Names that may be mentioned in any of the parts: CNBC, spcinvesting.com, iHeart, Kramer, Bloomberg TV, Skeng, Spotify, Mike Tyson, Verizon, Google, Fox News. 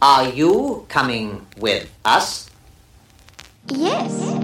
Are you coming with us? Yes.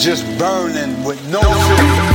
Just burning with no fear.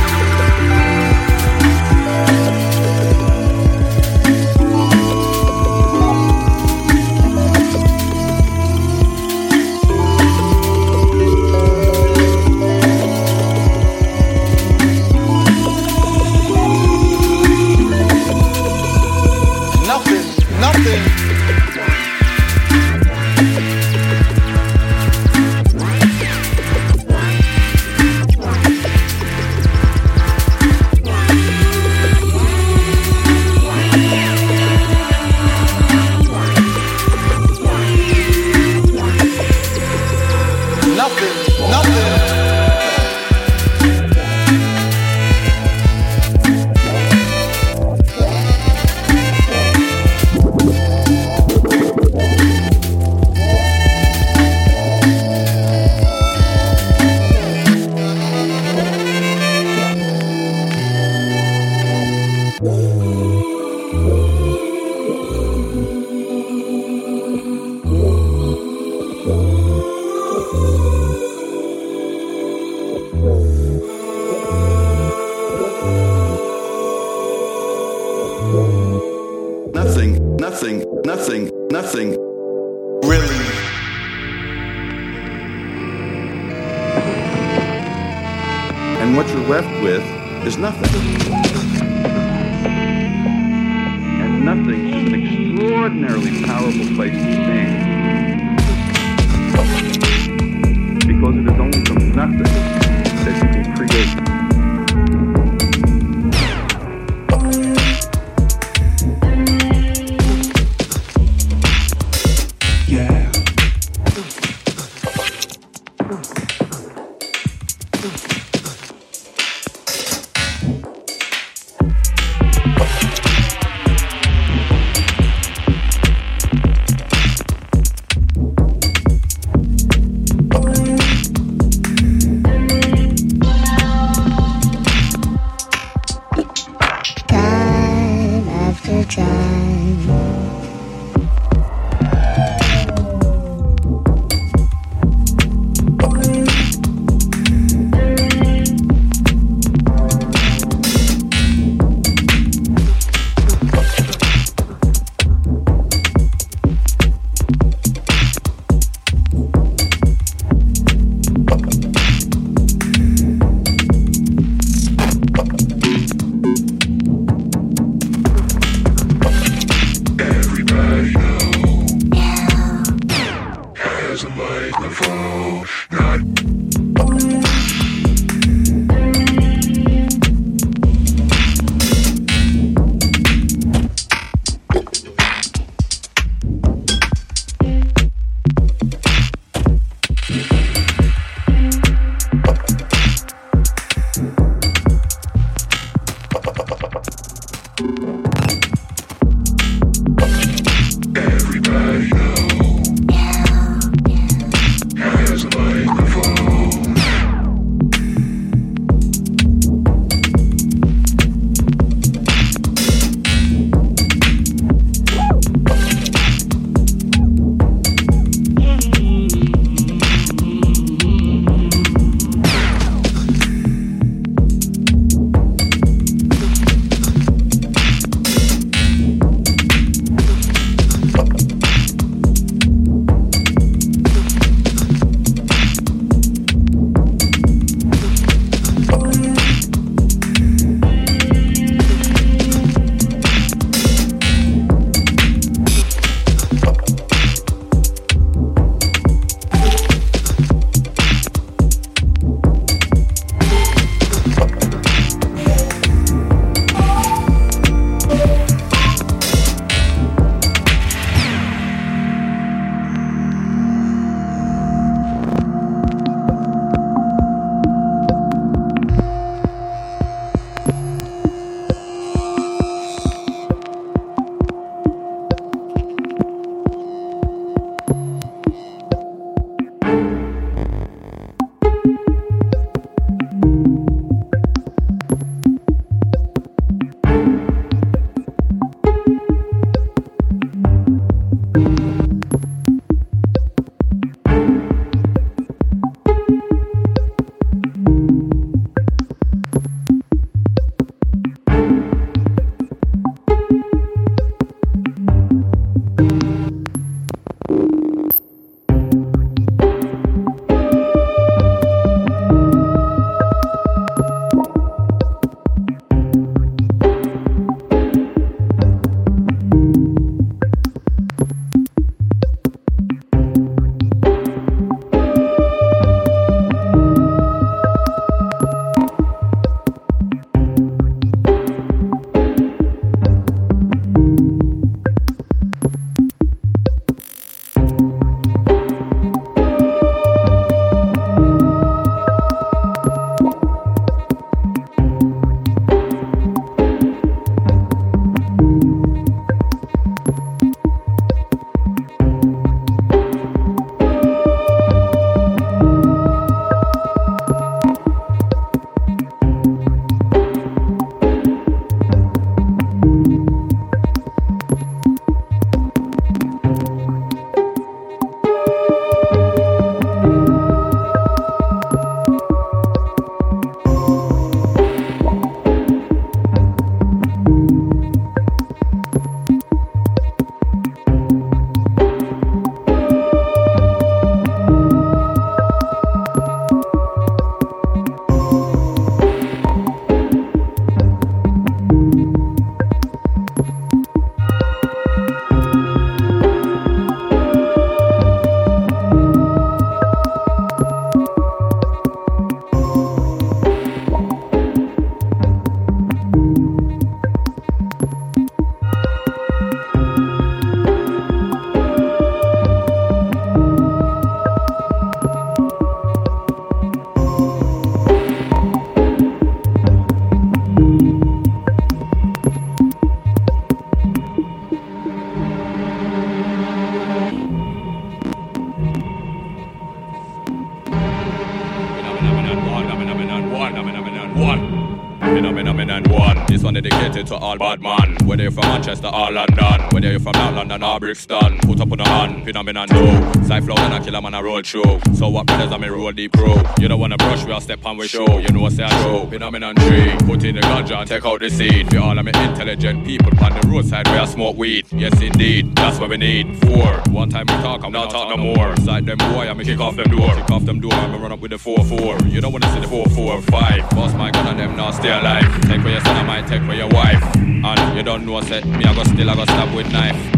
Dedicated to all bad man. Whether you're from Manchester or London, whether you're from London or Brixton, put up on the hand, phenomenon do. Side flow and a killer man a roll through. So what brothers I me roll deep row. You don't wanna brush, we a step on we show. You know what say I show. Phenomenon tree, put in the ganja and take out the seed. We all am intelligent people on the roadside where I smoke weed. Yes indeed, that's what we need. Four, one time we talk, I'm not talk no more. Side them boy, I me kick off them door. Kick off them door, I me run up with the 4-4. You don't wanna see the 4-4-5. Boss my gun and them now stay alive. Take where your son, I might take where your wife, and you don't know set me. I go stab with knife.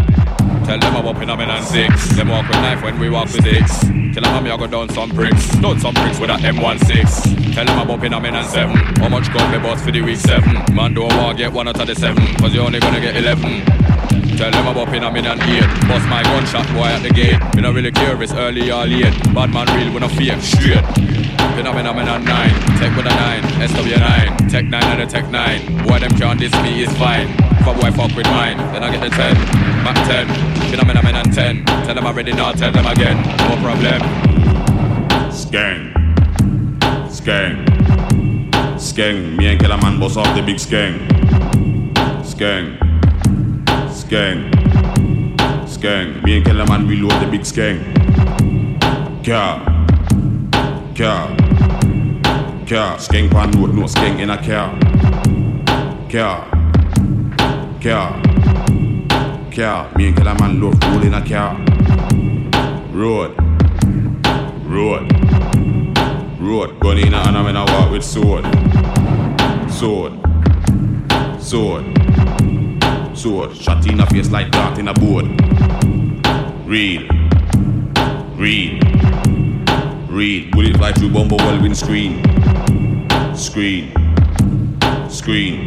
Tell them about phenomenon six. Them walk with knife when we walk with six. Tell them me I go down some bricks with a M16. Tell them about phenomenon seven. How much gun me bought for the week seven? Man don't walk get one out of the seven, cause you only gonna get 11. Tell them about phenomenon eight. Bust my gunshot boy at the gate. Me not really care if it's early or late. Bad man real when I fake straight. Phenomenon 9, Tech with a 9, SW9, Tech 9 and a Tech 9. Boy, them John, this beat is fine. But boy, fuck with mine, then I get the 10, Mac 10, Phenomenon 10. Tell them I already know, tell them again, no problem. Skeng, Skeng, Skeng, me and Kellerman boss off the big Skeng. Skeng, Skeng, Skeng, me and Kellerman reload the big Skeng. Yeah. Car, car, skeng pan road, no skeng in a car. Car, car, car, me and Kellerman love roll in a car. Road, road, road, gun in a hand when I walk with sword. Sword, sword, sword, shot in a face like dart in a board. Real, real. Read, bullet fly through bumper whirlwind screen. Screen, screen,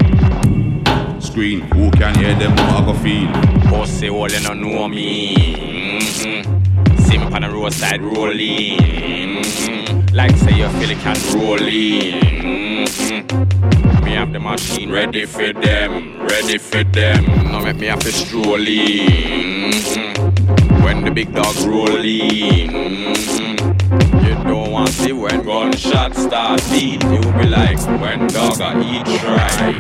screen. Who can hear them? I go feel. Bossy, all you don't know me. Simp on the roadside rolling. Like say you feel it can roll in. Me have the machine ready for them, ready for them. Now make me have to stroll in. When the big dog roll in. Don't want to see when gunshots start beat. It will be like when dog are eat right.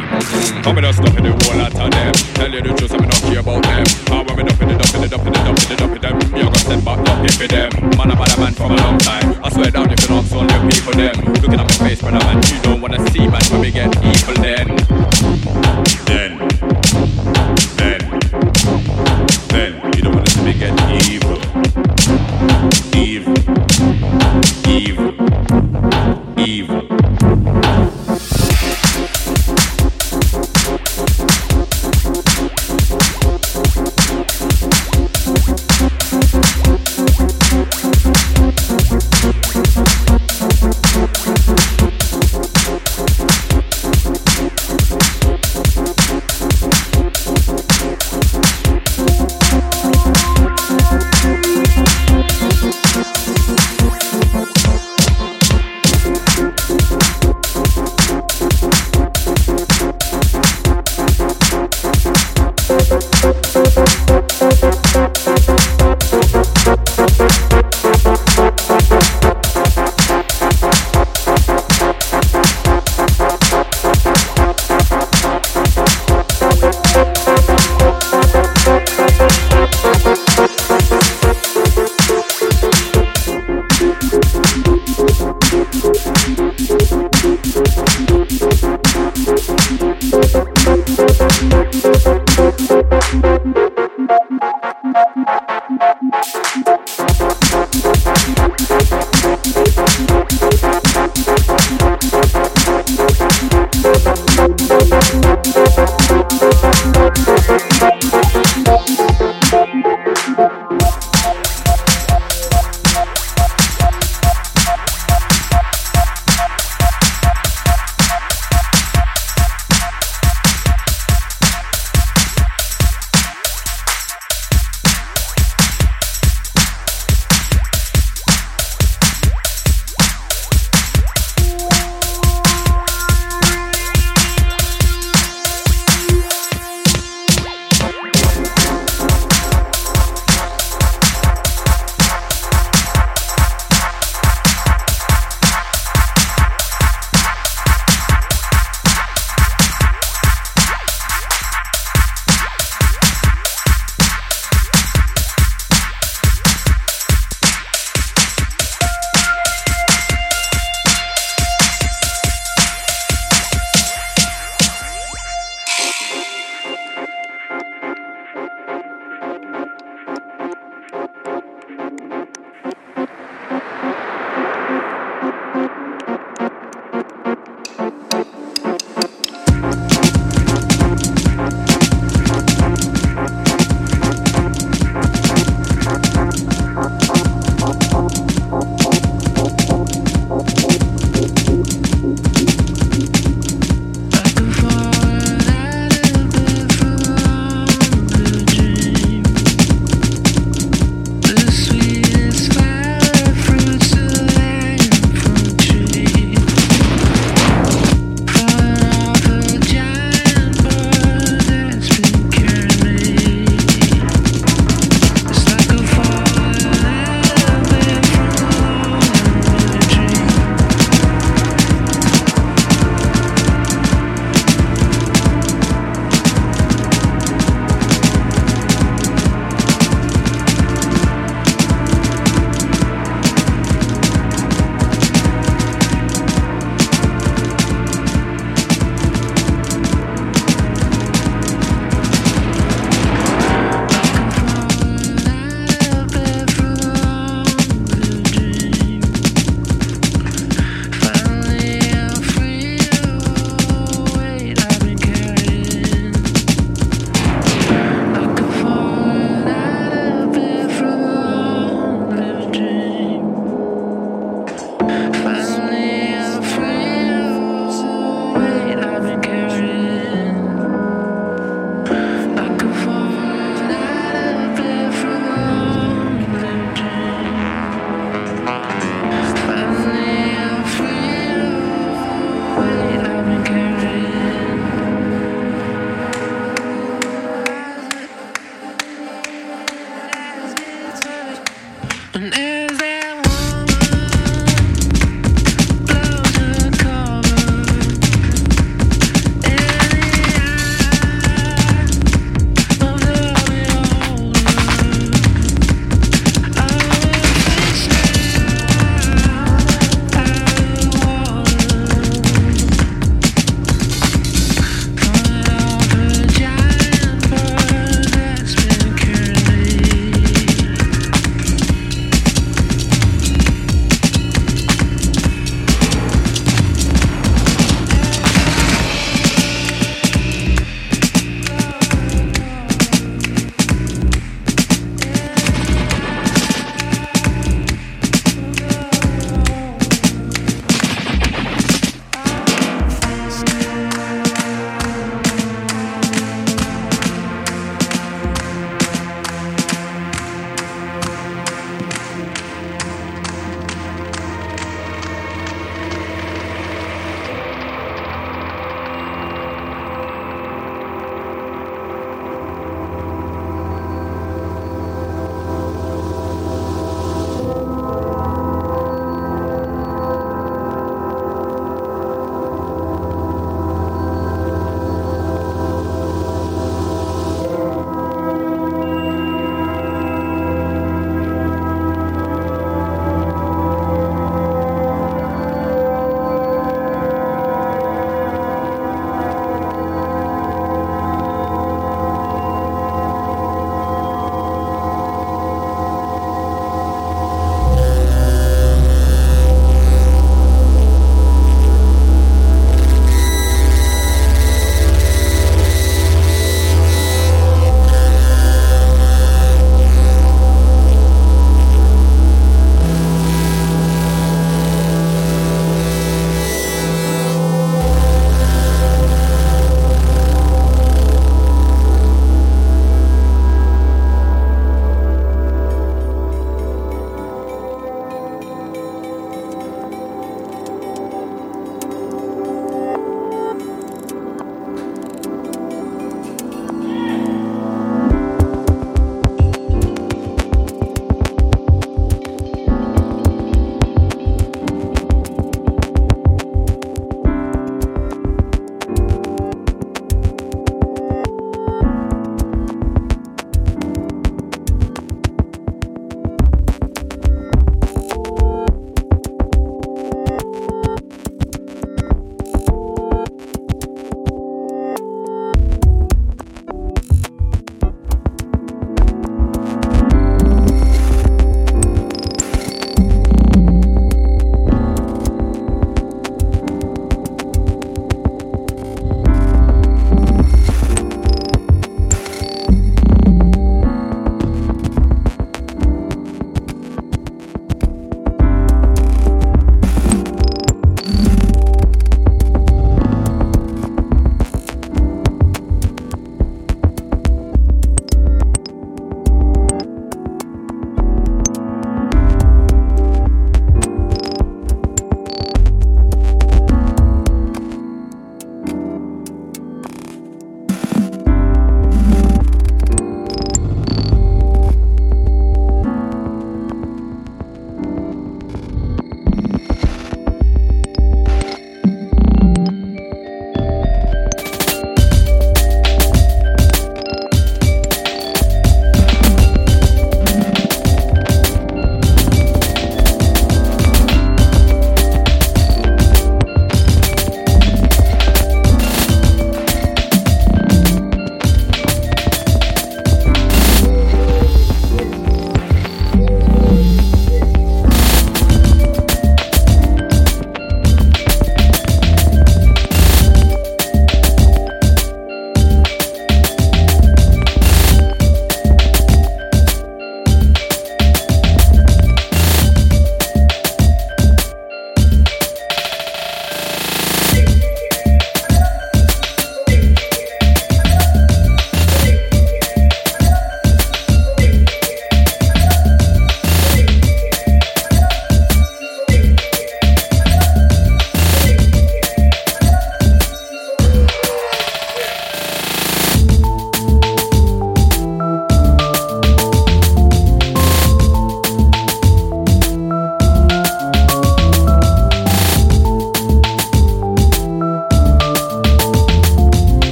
Coming up stuff in the wall out of them. Tell you the truth, I'm not care about them. How am I dumping it, dumping it, dumping it, dumping it, dumping them? You're gonna step back, dumping for them. Man, I'm a man from a long time. I swear down, you can not solve your people them. Looking at my face, man, man, you don't wanna see man when we get evil then. Then you don't wanna see me get evil. Evil. Evil, evil.